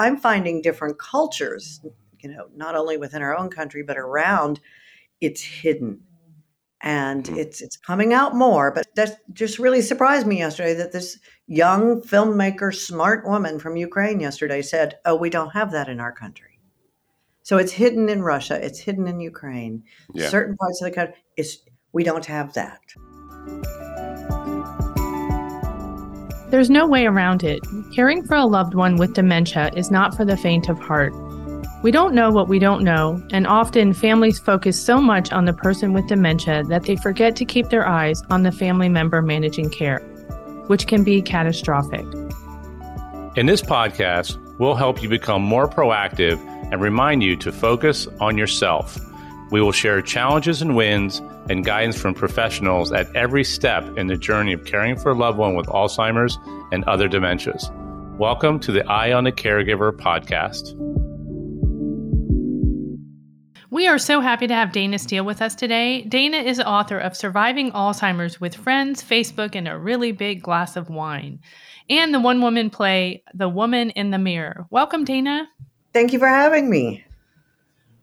I'm finding different cultures, you know, not only within our own country, but around, it's hidden. And it's coming out more, but that just really surprised me yesterday that this young filmmaker, smart woman from Ukraine yesterday said, "Oh, we don't have that in our country." So it's hidden in Russia. It's hidden in Ukraine. Yeah. Certain parts of the country. We don't have that. There's no way around it. Caring for a loved one with dementia is not for the faint of heart. We don't know what we don't know, and often families focus so much on the person with dementia that they forget to keep their eyes on the family member managing care, which can be catastrophic. In this podcast, we'll help you become more proactive and remind you to focus on yourself. We will share challenges and wins and guidance from professionals at every step in the journey of caring for a loved one with Alzheimer's and other dementias. Welcome to the Eye on the Caregiver podcast. We are so happy to have Dayna Steele with us today. Dayna is author of Surviving Alzheimer's with Friends, Facebook, and a Really Big Glass of Wine, and the one-woman play, The Woman in the Mirror. Welcome, Dayna. Thank you for having me.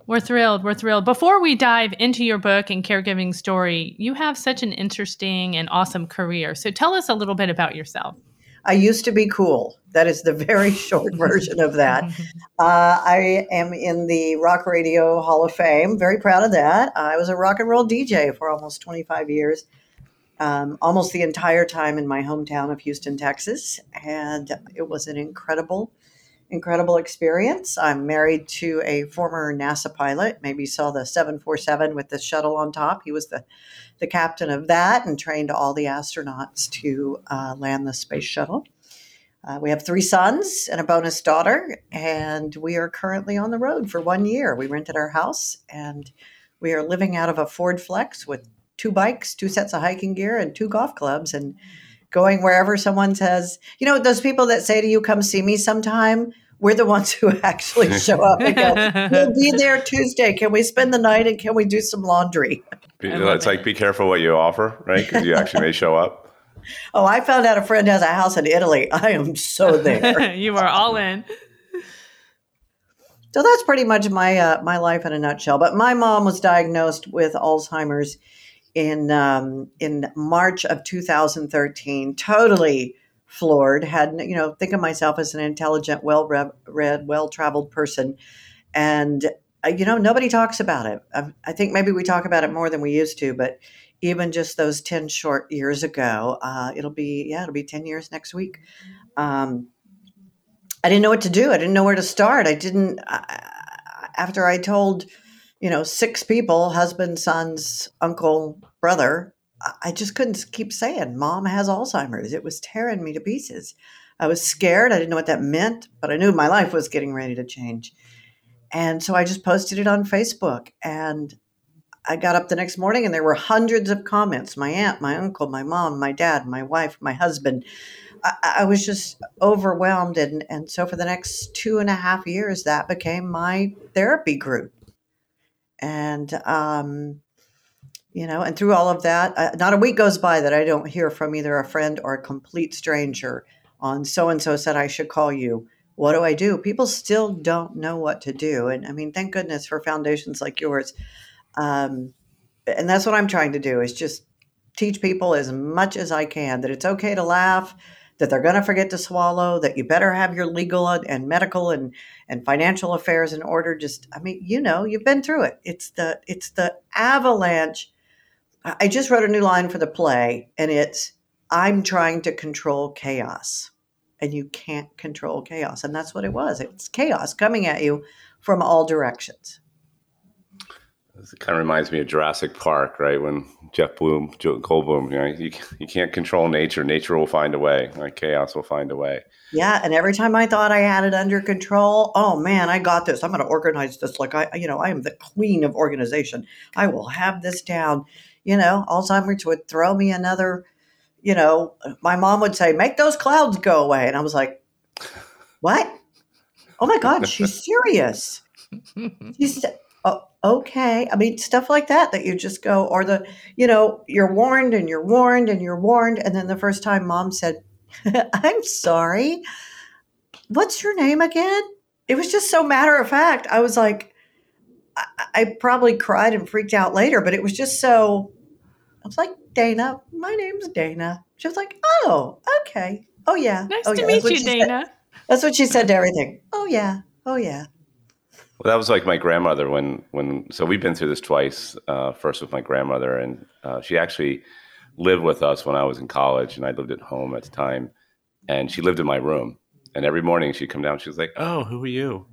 We're thrilled. We're thrilled. Before we dive into your book and caregiving story, you have such an interesting and awesome career. So tell us a little bit about yourself. I used to be cool. That is the very short version of that. I am in the Rock Radio Hall of Fame. Very proud of that. I was a rock and roll DJ for almost 25 years, almost the entire time in my hometown of Houston, Texas. And it was an incredible experience. I'm married to a former NASA pilot. Maybe saw the 747 with the shuttle on top. He was the captain of that and trained all the astronauts to land the space shuttle. We have three sons and a bonus daughter, and we are currently on the road for 1 year. We rented our house, and we are living out of a Ford Flex with two bikes, two sets of hiking gear, and two golf clubs, and going wherever someone says, you know, those people that say to you, "Come see me sometime," we're the ones who actually show up and go, "We'll be there Tuesday. Can we spend the night, and can we do some laundry?" It's like, be careful what you offer, right? Because you actually may show up. Oh, I found out a friend has a house in Italy. I am so there. You are all in. So that's pretty much my life in a nutshell. But my mom was diagnosed with Alzheimer's in March of 2013. Totally floored. Think of myself as an intelligent, well-read, well-traveled person, and nobody talks about it. I think maybe we talk about it more than we used to, but. Even just those 10 short years ago, it'll be 10 years next week. I didn't know what to do. I didn't know where to start. After I told, 6 people, husband, sons, uncle, brother, I just couldn't keep saying mom has Alzheimer's. It was tearing me to pieces. I was scared. I didn't know what that meant, but I knew my life was getting ready to change. And so I just posted it on Facebook, and I got up the next morning and there were hundreds of comments. My aunt, my uncle, my mom, my dad, my wife, my husband. I was just overwhelmed. And so for the next 2.5 years, that became my therapy group. And, and through all of that, not a week goes by that I don't hear from either a friend or a complete stranger on so-and-so said I should call you. What do I do? People still don't know what to do. And I mean, thank goodness for foundations like yours. And that's what I'm trying to do, is just teach people as much as I can that it's okay to laugh, that they're going to forget to swallow, that you better have your legal and medical and financial affairs in order. You've been through it. It's the avalanche. I just wrote a new line for the play, and it's, I'm trying to control chaos, and you can't control chaos. And that's what it was. It's chaos coming at you from all directions. It kind of reminds me of Jurassic Park, right? When Jeff Goldblum, you can't control nature. Nature will find a way. Like, chaos will find a way. Yeah, and every time I thought I had it under control, oh man, I got this. I'm going to organize this. Like I am the queen of organization. I will have this down. Alzheimer's would throw me another. My mom would say, "Make those clouds go away," and I was like, "What? Oh my God, she's serious." She's. Oh, okay. I mean, stuff like that you just go, or you're warned and you're warned and you're warned. And then the first time mom said, "I'm sorry, what's your name again?" it was just so matter of fact. I was like, I probably cried and freaked out later, but it was just so, I was like, Dayna, my name's Dayna. She was like, oh, okay. Oh, yeah. Nice to meet you, Dayna. That's what she said to everything. Oh, yeah. Oh, yeah. Well, that was like my grandmother when so we've been through this twice, first with my grandmother, and she actually lived with us when I was in college, and I lived at home at the time, and she lived in my room. And every morning she'd come down, she was like, oh, who are you?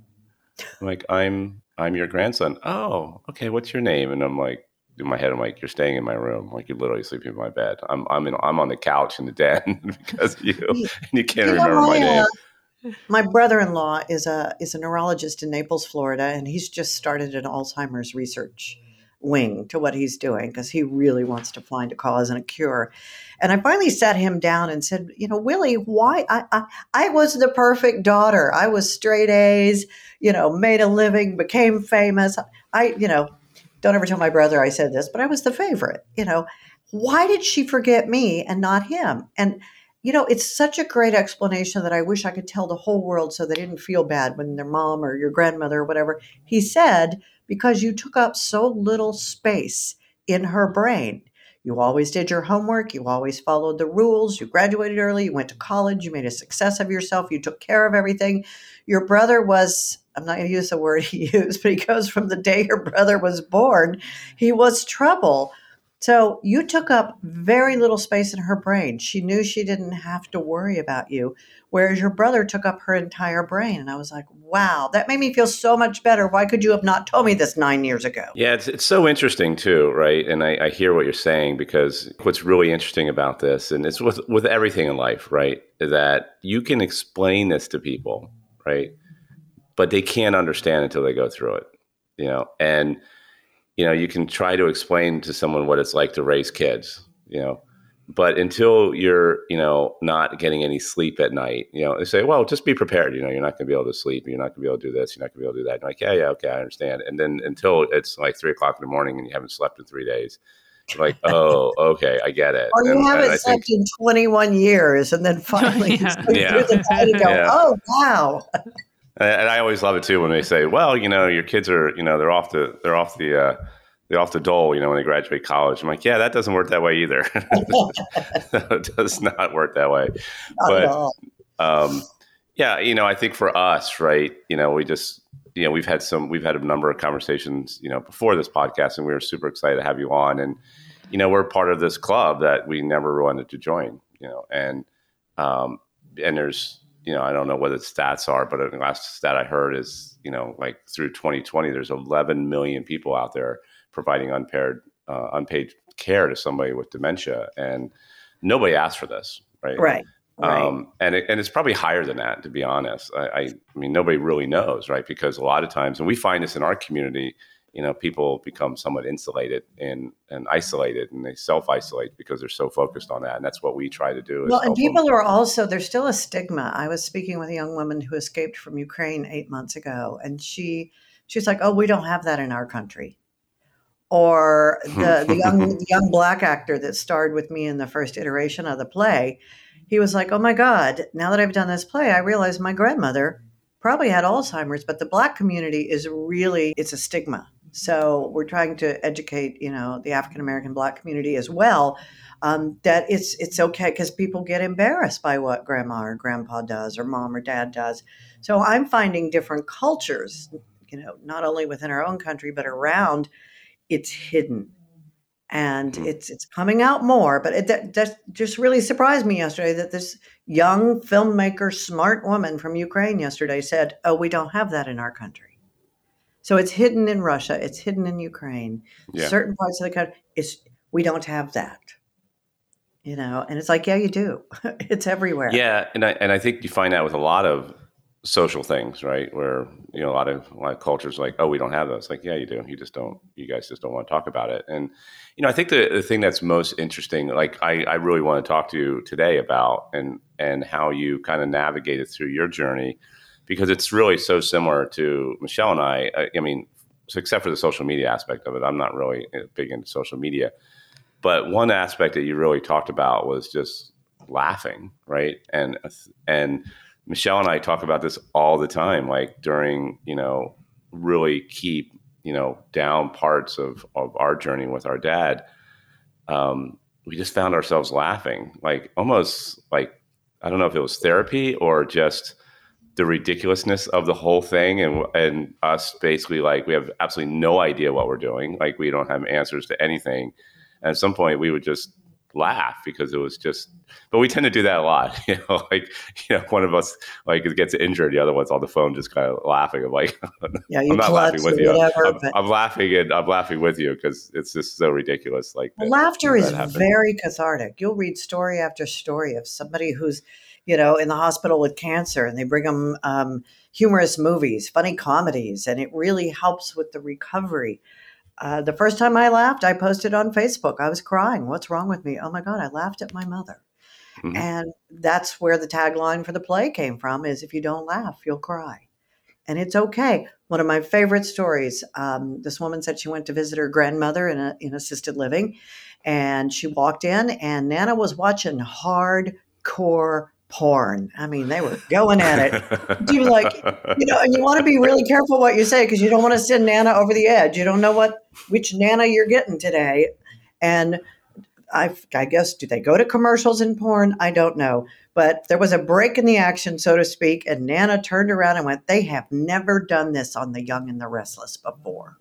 I'm like, I'm your grandson. Oh, okay, what's your name? And I'm like, in my head, I'm like, you're staying in my room. Like, you're literally sleeping in my bed. I'm on the couch in the den because of you, and you can't remember my name. My brother-in-law is a neurologist in Naples, Florida, and he's just started an Alzheimer's research wing to what he's doing because he really wants to find a cause and a cure. And I finally sat him down and said, you know, Willie, why I was the perfect daughter. I was straight A's, you know, made a living, became famous. Don't ever tell my brother I said this, but I was the favorite. You know, why did she forget me and not him? And you know, it's such a great explanation that I wish I could tell the whole world so they didn't feel bad when their mom or your grandmother or whatever. He said, because you took up so little space in her brain. You always did your homework. You always followed the rules. You graduated early. You went to college. You made a success of yourself. You took care of everything. Your brother was, I'm not going to use the word he used, but he goes, from the day your brother was born, he was trouble. So you took up very little space in her brain. She knew she didn't have to worry about you, whereas your brother took up her entire brain. And I was like, wow, that made me feel so much better. Why could you have not told me this 9 years ago? Yeah, it's so interesting too, right? And I hear what you're saying, because what's really interesting about this, and it's with everything in life, right, that you can explain this to people, right? But they can't understand until they go through it, you know? And you know, you can try to explain to someone what it's like to raise kids, you know, but until you're, you know, not getting any sleep at night, you know, they say, well, just be prepared. You know, you're not going to be able to sleep. You're not going to be able to do this. You're not going to be able to do that. And you're like, yeah, yeah, okay, I understand. And then until it's like 3:00 in the morning and you haven't slept in 3 days, you're like, oh, okay, I get it. Or you haven't slept in 21 years and then finally through the night and go, oh, wow. And I always love it too when they say, "Well, you know, your kids are, you know, they're off the dole, you know, when they graduate college." I'm like, "Yeah, that doesn't work that way either. It does not work that way." Yeah, you know, I think for us, right, you know, we just, you know, we've had a number of conversations, you know, before this podcast, and we were super excited to have you on, and you know, we're part of this club that we never wanted to join, you know, and there's. You know, I don't know what the stats are, but the last stat I heard is, you know, like through 2020, there's 11 million people out there providing unpaid care to somebody with dementia, and nobody asked for this, right? Right. And it's probably higher than that, to be honest. I mean, nobody really knows, right? Because a lot of times, and we find this in our community, you know, people become somewhat insulated and isolated, and they self-isolate because they're so focused on that. And that's what we try to do. Well, and people are also, there's still a stigma. I was speaking with a young woman who escaped from Ukraine 8 months ago, and she's like, oh, we don't have that in our country. Or the young black actor that starred with me in the first iteration of the play, he was like, oh my God, now that I've done this play, I realize my grandmother probably had Alzheimer's, but the black community is really, it's a stigma. So we're trying to educate, you know, the African-American black community as well, that it's okay, because people get embarrassed by what grandma or grandpa does or mom or dad does. So I'm finding different cultures, you know, not only within our own country, but around, it's hidden. And it's coming out more, but that just really surprised me yesterday that this young filmmaker, smart woman from Ukraine yesterday said, oh, we don't have that in our country. So it's hidden in Russia. It's hidden in Ukraine. Yeah. Certain parts of the country, we don't have that, you know. And it's like, yeah, you do. It's everywhere. Yeah, and I think you find that with a lot of social things, right? Where, you know, a lot of cultures are like, oh, we don't have those. Like, yeah, you do. You guys just don't want to talk about it. And you know, I think the thing that's most interesting, like I really want to talk to you today about, and how you kind of navigated through your journey. Because it's really so similar to Michelle and I mean, so except for the social media aspect of it, I'm not really big into social media. But one aspect that you really talked about was just laughing, right? And Michelle and I talk about this all the time, like during, you know, really key, you know, down parts of our journey with our dad. We just found ourselves laughing, like almost like, I don't know if it was therapy or just the ridiculousness of the whole thing. And us basically like, we have absolutely no idea what we're doing. Like we don't have answers to anything. And at some point we would just laugh because it was just, but we tend to do that a lot, you know, like, you know, one of us like gets injured, the other one's on the phone just kind of laughing. I'm like, yeah, I'm not laughing with you. I'm laughing with you because it's just so ridiculous. Like that, laughter is very cathartic. You'll read story after story of somebody who's, you know, in the hospital with cancer, and they bring them humorous movies, funny comedies, and it really helps with the recovery. The first time I laughed, I posted on Facebook. I was crying. What's wrong with me? Oh my God, I laughed at my mother. Mm-hmm. And that's where the tagline for the play came from, is if you don't laugh, you'll cry. And it's okay. One of my favorite stories, this woman said she went to visit her grandmother in assisted living, and she walked in and Nana was watching hardcore porn. I mean, they were going at it. Do you like, you know, and you want to be really careful what you say because you don't want to send Nana over the edge. You don't know which Nana you're getting today. And I guess, do they go to commercials in porn? I don't know. But there was a break in the action, so to speak, and Nana turned around and went, they have never done this on The Young and the Restless before.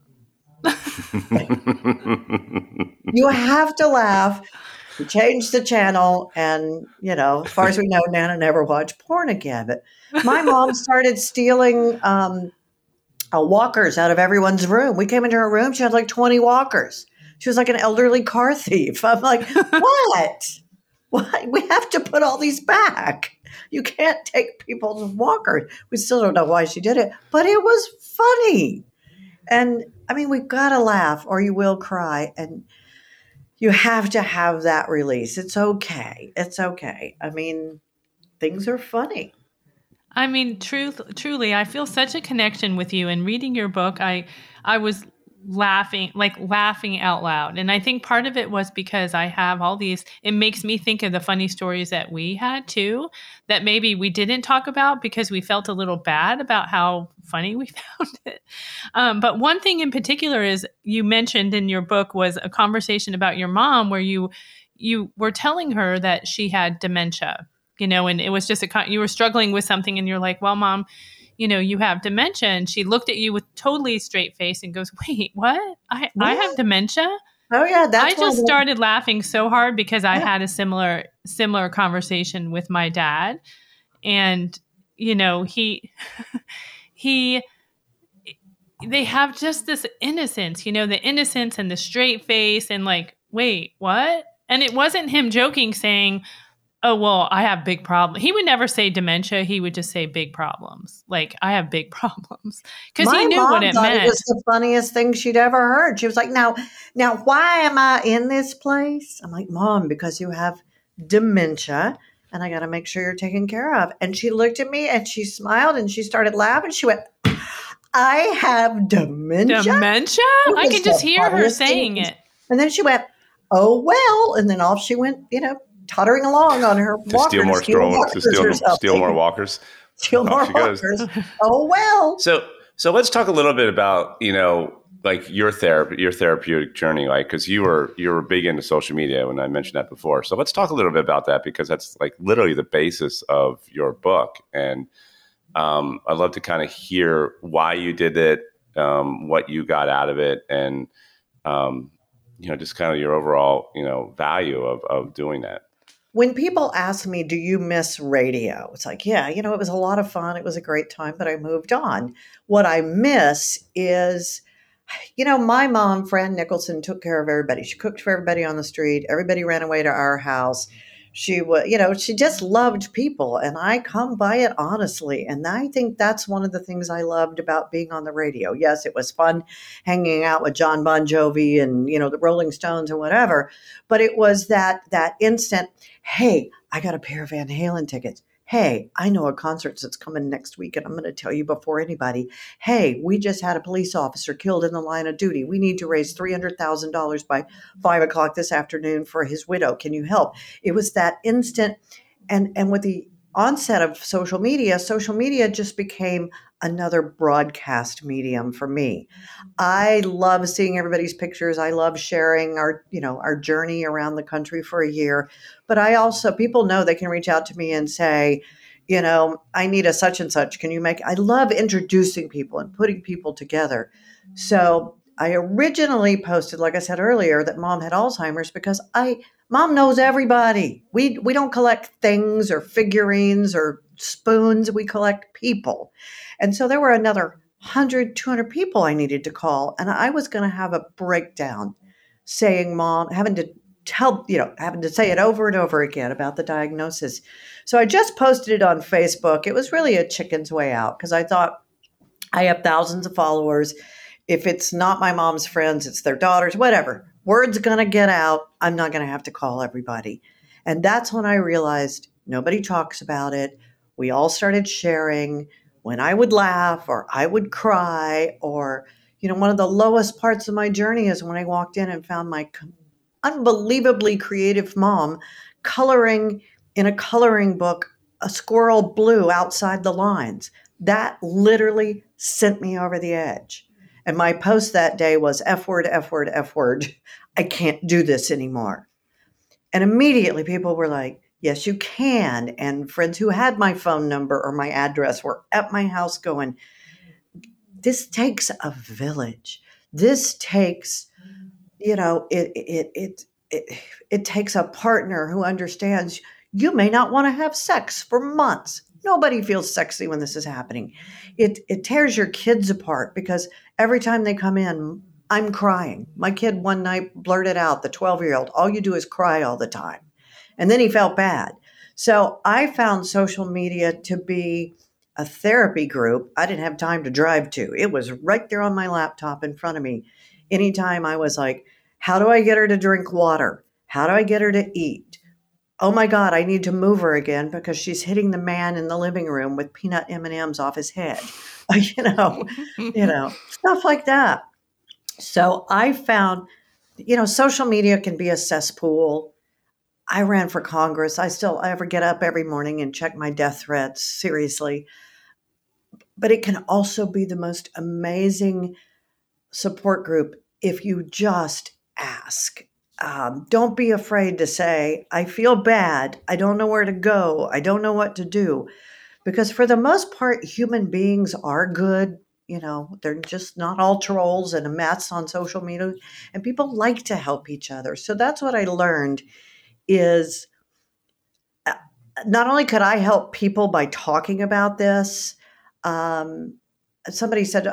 You have to laugh. We changed the channel, and, you know, as far as we know, Nana never watched porn again. But my mom started stealing walkers out of everyone's room. We came into her room. She had like 20 walkers. She was like an elderly car thief. I'm like, what? What? We have to put all these back. You can't take people's walkers. We still don't know why she did it, but it was funny. And, I mean, we've got to laugh or you will cry. And you have to have that release. It's okay. It's okay. I mean, things are funny. I mean, truly, I feel such a connection with you. And reading your book, I was laughing out loud. And I think part of it was because I have all these, it makes me think of the funny stories that we had too, that maybe we didn't talk about because we felt a little bad about how funny we found it. But one thing in particular is you mentioned in your book was a conversation about your mom where you were telling her that she had dementia, you know, and it was just you were struggling with something and you're like, well, Mom, you know, you have dementia. And she looked at you with totally straight face and goes, wait, what? I have dementia? Oh, yeah. That's I just started laughing so hard because I had a similar conversation with my dad. And, you know, they have just this innocence, you know, the innocence and the straight face and like, wait, what? And it wasn't him joking saying, oh, well, I have big problems. He would never say dementia. He would just say big problems. Like, I have big problems. Because he knew what it meant. My mom thought it was the funniest thing she'd ever heard. She was like, now, why am I in this place? I'm like, Mom, because you have dementia, and I got to make sure you're taken care of. And she looked at me, and she smiled, and she started laughing. She went, I have dementia? Dementia? I could just hear her saying it. And then she went, oh, well. And then off she went, you know, tottering along on her walker. To steal more walkers. Oh, well. So let's talk a little bit about, you know, like your therapeutic journey, like, because you were big into social media when I mentioned that before. So let's talk a little bit about that because that's like literally the basis of your book. And I'd love to kind of hear why you did it, what you got out of it, and, you know, just kind of your overall, you know, value of doing that. When people ask me, do you miss radio? It's like, yeah, you know, it was a lot of fun. It was a great time, but I moved on. What I miss is, you know, my mom, Fran Nicholson, took care of everybody. She cooked for everybody on the street. Everybody ran away to our house. She was, you know, she just loved people. And I come by it honestly. And I think that's one of the things I loved about being on the radio. Yes, it was fun hanging out with John Bon Jovi and, you know, the Rolling Stones and whatever. But it was that instant, hey, I got a pair of Van Halen tickets. Hey, I know a concert that's coming next week and I'm going to tell you before anybody. Hey, we just had a police officer killed in the line of duty. We need to raise $300,000 by 5:00 this afternoon for his widow. Can you help? It was that instant. And with the onset of social media just became another broadcast medium for me. I love seeing everybody's pictures. I love sharing our journey around the country for a year. But I also, people know they can reach out to me and say, I need a such and such. Can you make, I love introducing people and putting people together. So I originally posted, like I said earlier, that Mom had Alzheimer's because Mom knows everybody. We don't collect things or figurines or spoons. We collect people. And so there were another 100, 200 people I needed to call. And I was going to have a breakdown saying Mom, having to say it over and over again about the diagnosis. So I just posted it on Facebook. It was really a chicken's way out because I thought I have thousands of followers. If it's not my mom's friends, it's their daughters, whatever. Word's going to get out. I'm not going to have to call everybody. And that's when I realized nobody talks about it. We all started sharing when I would laugh or I would cry or, one of the lowest parts of my journey is when I walked in and found my unbelievably creative mom coloring in a coloring book, a squirrel blue outside the lines. That literally sent me over the edge. And my post that day was F word, F word, F word. I can't do this anymore. And immediately people were like, yes, you can. And friends who had my phone number or my address were at my house going, this takes a village. This takes, it takes a partner who understands you may not want to have sex for months. Nobody feels sexy when this is happening. It tears your kids apart because every time they come in, I'm crying. My kid one night blurted out, the 12-year-old, all you do is cry all the time. And then he felt bad. So I found social media to be a therapy group I didn't have time to drive to. It was right there on my laptop in front of me. Anytime I was like, how do I get her to drink water? How do I get her to eat? Oh my God, I need to move her again because she's hitting the man in the living room with peanut M&Ms off his head, stuff like that. So I found, social media can be a cesspool. I ran for Congress. I ever get up every morning and check my death threats, seriously. But it can also be the most amazing support group if you just ask. Don't be afraid to say, I feel bad. I don't know where to go. I don't know what to do. Because for the most part, human beings are good. They're just not all trolls and a mess on social media. And people like to help each other. So that's what I learned is not only could I help people by talking about this, a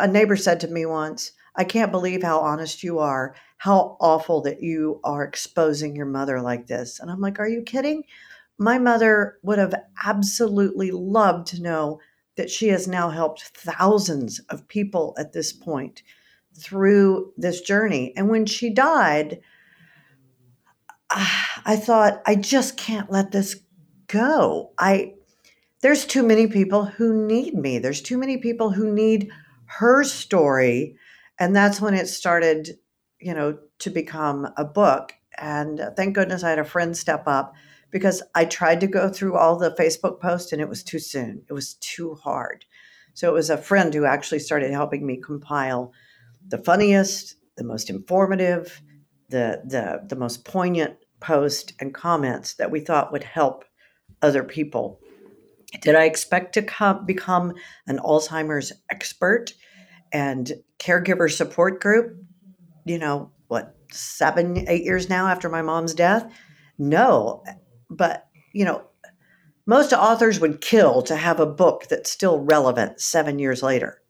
neighbor said to me once, I can't believe how honest you are, how awful that you are exposing your mother like this. And I'm like, are you kidding? My mother would have absolutely loved to know that she has now helped thousands of people at this point through this journey. And when she died, I thought, I just can't let this go. There's too many people who need me. There's too many people who need her story. And that's when it started, to become a book. And thank goodness I had a friend step up because I tried to go through all the Facebook posts and it was too soon. It was too hard. So it was a friend who actually started helping me compile the funniest, the most informative, the most poignant post and comments that we thought would help other people. Did I expect to become an Alzheimer's expert and caregiver support group, 7-8 years now after my mom's death? No, but, most authors would kill to have a book that's still relevant 7 years later.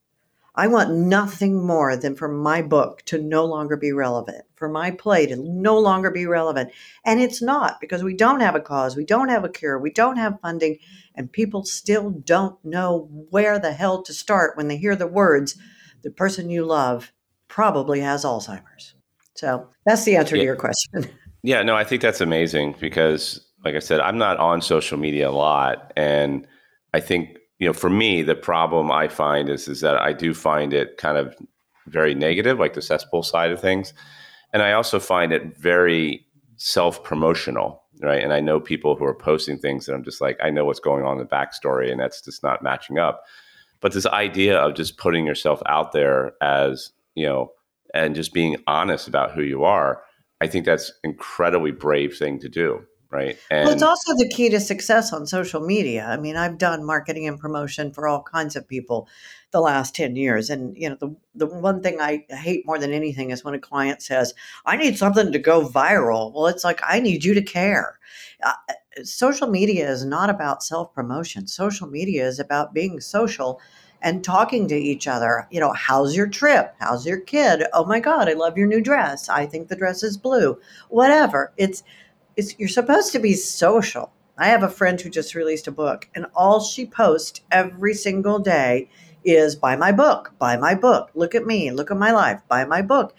I want nothing more than for my book to no longer be relevant, for my play to no longer be relevant. And it's not, because we don't have a cause, we don't have a cure, we don't have funding, and people still don't know where the hell to start when they hear the words, the person you love probably has Alzheimer's. So that's the answer to your question. Yeah, no, I think that's amazing because, like I said, I'm not on social media a lot. And I think, for me, the problem I find is that I do find it kind of very negative, like the cesspool side of things. And I also find it very self-promotional. right? And I know people who are posting things that I'm just like, I know what's going on in the backstory, and that's just not matching up. But this idea of just putting yourself out there as, you know, and just being honest about who you are, I think that's an incredibly brave thing to do, right? And well, it's also the key to success on social media. I mean, I've done marketing and promotion for all kinds of people the last 10 years. And, you know, the one thing I hate more than anything is when a client says, I need something to go viral. Well, it's like, I need you to care. Social media is not about self-promotion. Social media is about being social and talking to each other. You know, how's your trip? How's your kid? Oh my God, I love your new dress. I think the dress is blue. Whatever. It's you're supposed to be social. I have a friend who just released a book, and all she posts every single day is buy my book, look at me, look at my life, buy my book.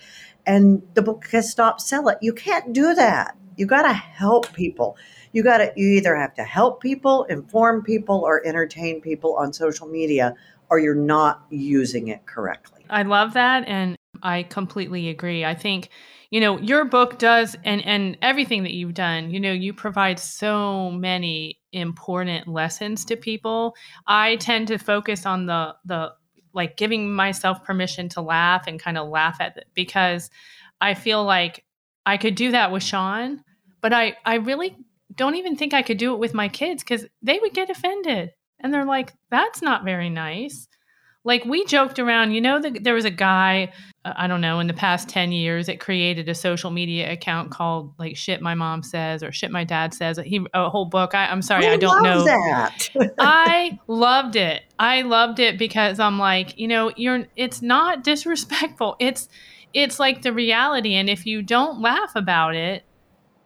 And the book has stopped selling. You can't do that. You got to help people. You either have to help people, inform people, or entertain people on social media, or you're not using it correctly. I love that. And I completely agree. I think, you know, your book does, and everything that you've done, you know, you provide so many important lessons to people. I tend to focus on the like giving myself permission to laugh and kind of laugh at it, because I feel like I could do that with Sean, but I really don't even think I could do it with my kids, because they would get offended. And they're like, that's not very nice. Like, we joked around, you know, there was a guy, I don't know, in the past 10 years that created a social media account called like Shit My Mom Says or Shit My Dad Says. He a whole book. I'm sorry, I don't know that. I loved it. I loved it because I'm like, you know, it's not disrespectful. It's like the reality. And if you don't laugh about it,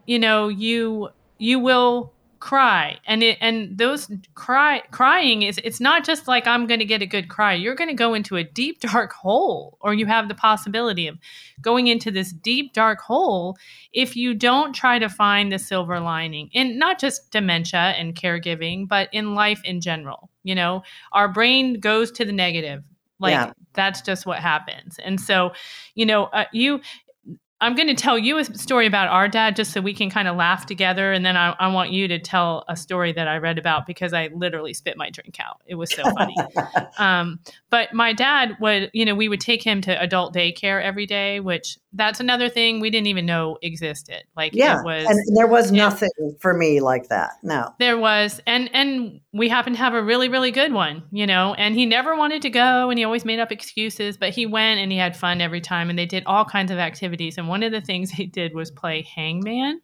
you know, you will cry. And those crying is, it's not just like I'm going to get a good cry. You're going to go into a deep, dark hole, or you have the possibility of going into this deep, dark hole if you don't try to find the silver lining. And not just dementia and caregiving, but in life in general. You know, our brain goes to the negative. Like, yeah. That's just what happens. And so, you know, I'm going to tell you a story about our dad just so we can kind of laugh together. And then I want you to tell a story that I read about, because I literally spit my drink out. It was so funny. But my dad would, you know, we would take him to adult daycare every day, which that's another thing we didn't even know existed. Like, yeah, it was, and there was nothing for me like that. No, there was. And we happened to have a really, really good one, you know, and he never wanted to go, and he always made up excuses, but he went and he had fun every time, and they did all kinds of activities. And one of the things he did was play hangman.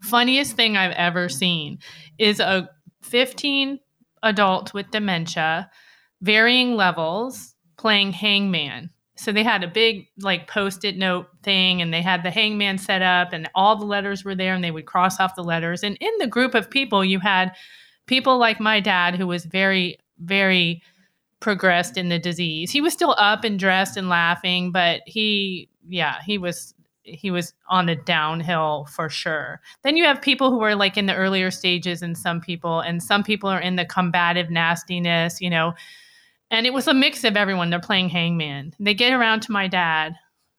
Funniest thing I've ever seen is a 15 adult with dementia, varying levels, playing hangman. So they had a big like post-it note thing, and they had the hangman set up, and all the letters were there, and they would cross off the letters. And in the group of people, you had people like my dad, who was very, very progressed in the disease. He was still up and dressed and laughing, but he was on the downhill for sure. Then you have people who are like in the earlier stages, and some people are in the combative nastiness, you know. And it was a mix of everyone. They're playing hangman. They get around to my dad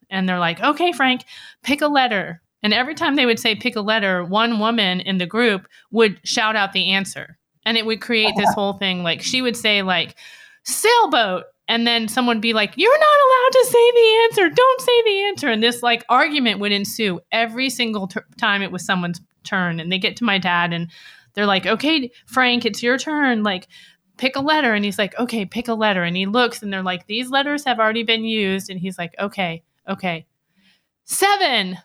and they're like, okay, Frank, pick a letter. And every time they would say pick a letter, one woman in the group would shout out the answer. And it would create this whole thing. Like, she would say like sailboat. And then someone would be like, you're not allowed to say the answer. Don't say the answer. And this like argument would ensue every single time it was someone's turn. And they get to my dad and they're like, okay, Frank, it's your turn. Like, pick a letter. And he's like, okay, pick a letter. And he looks and they're like, these letters have already been used. And he's like, okay. 7.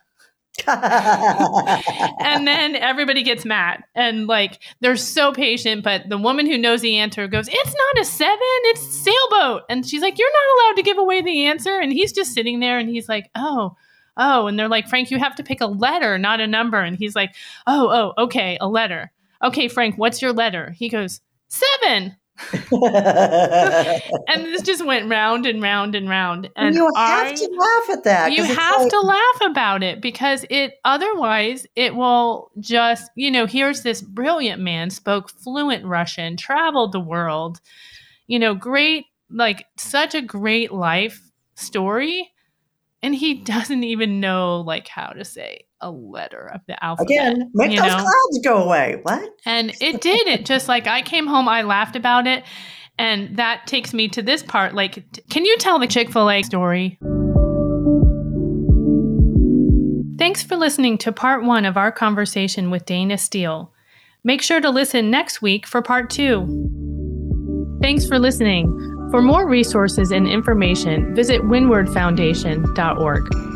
And then everybody gets mad. And like, they're so patient. But the woman who knows the answer goes, it's not a 7, it's sailboat. And she's like, you're not allowed to give away the answer. And he's just sitting there and he's like, oh. And they're like, Frank, you have to pick a letter, not a number. And he's like, oh, okay, a letter. Okay, Frank, what's your letter? He goes, 7. And this just went round and round and round. And you have to laugh at that. You have to laugh about it, because otherwise it will just, you know, here's this brilliant man, spoke fluent Russian, traveled the world, you know, great, like such a great life story. And he doesn't even know like how to say a letter of the alphabet. Again, make those clouds go away. What? And it did. It just like I came home, I laughed about it. And that takes me to this part. Like, can you tell the Chick-fil-A story? Thanks for listening to part one of our conversation with Dayna Steele. Make sure to listen next week for part two. Thanks for listening. For more resources and information, visit windwardfoundation.org.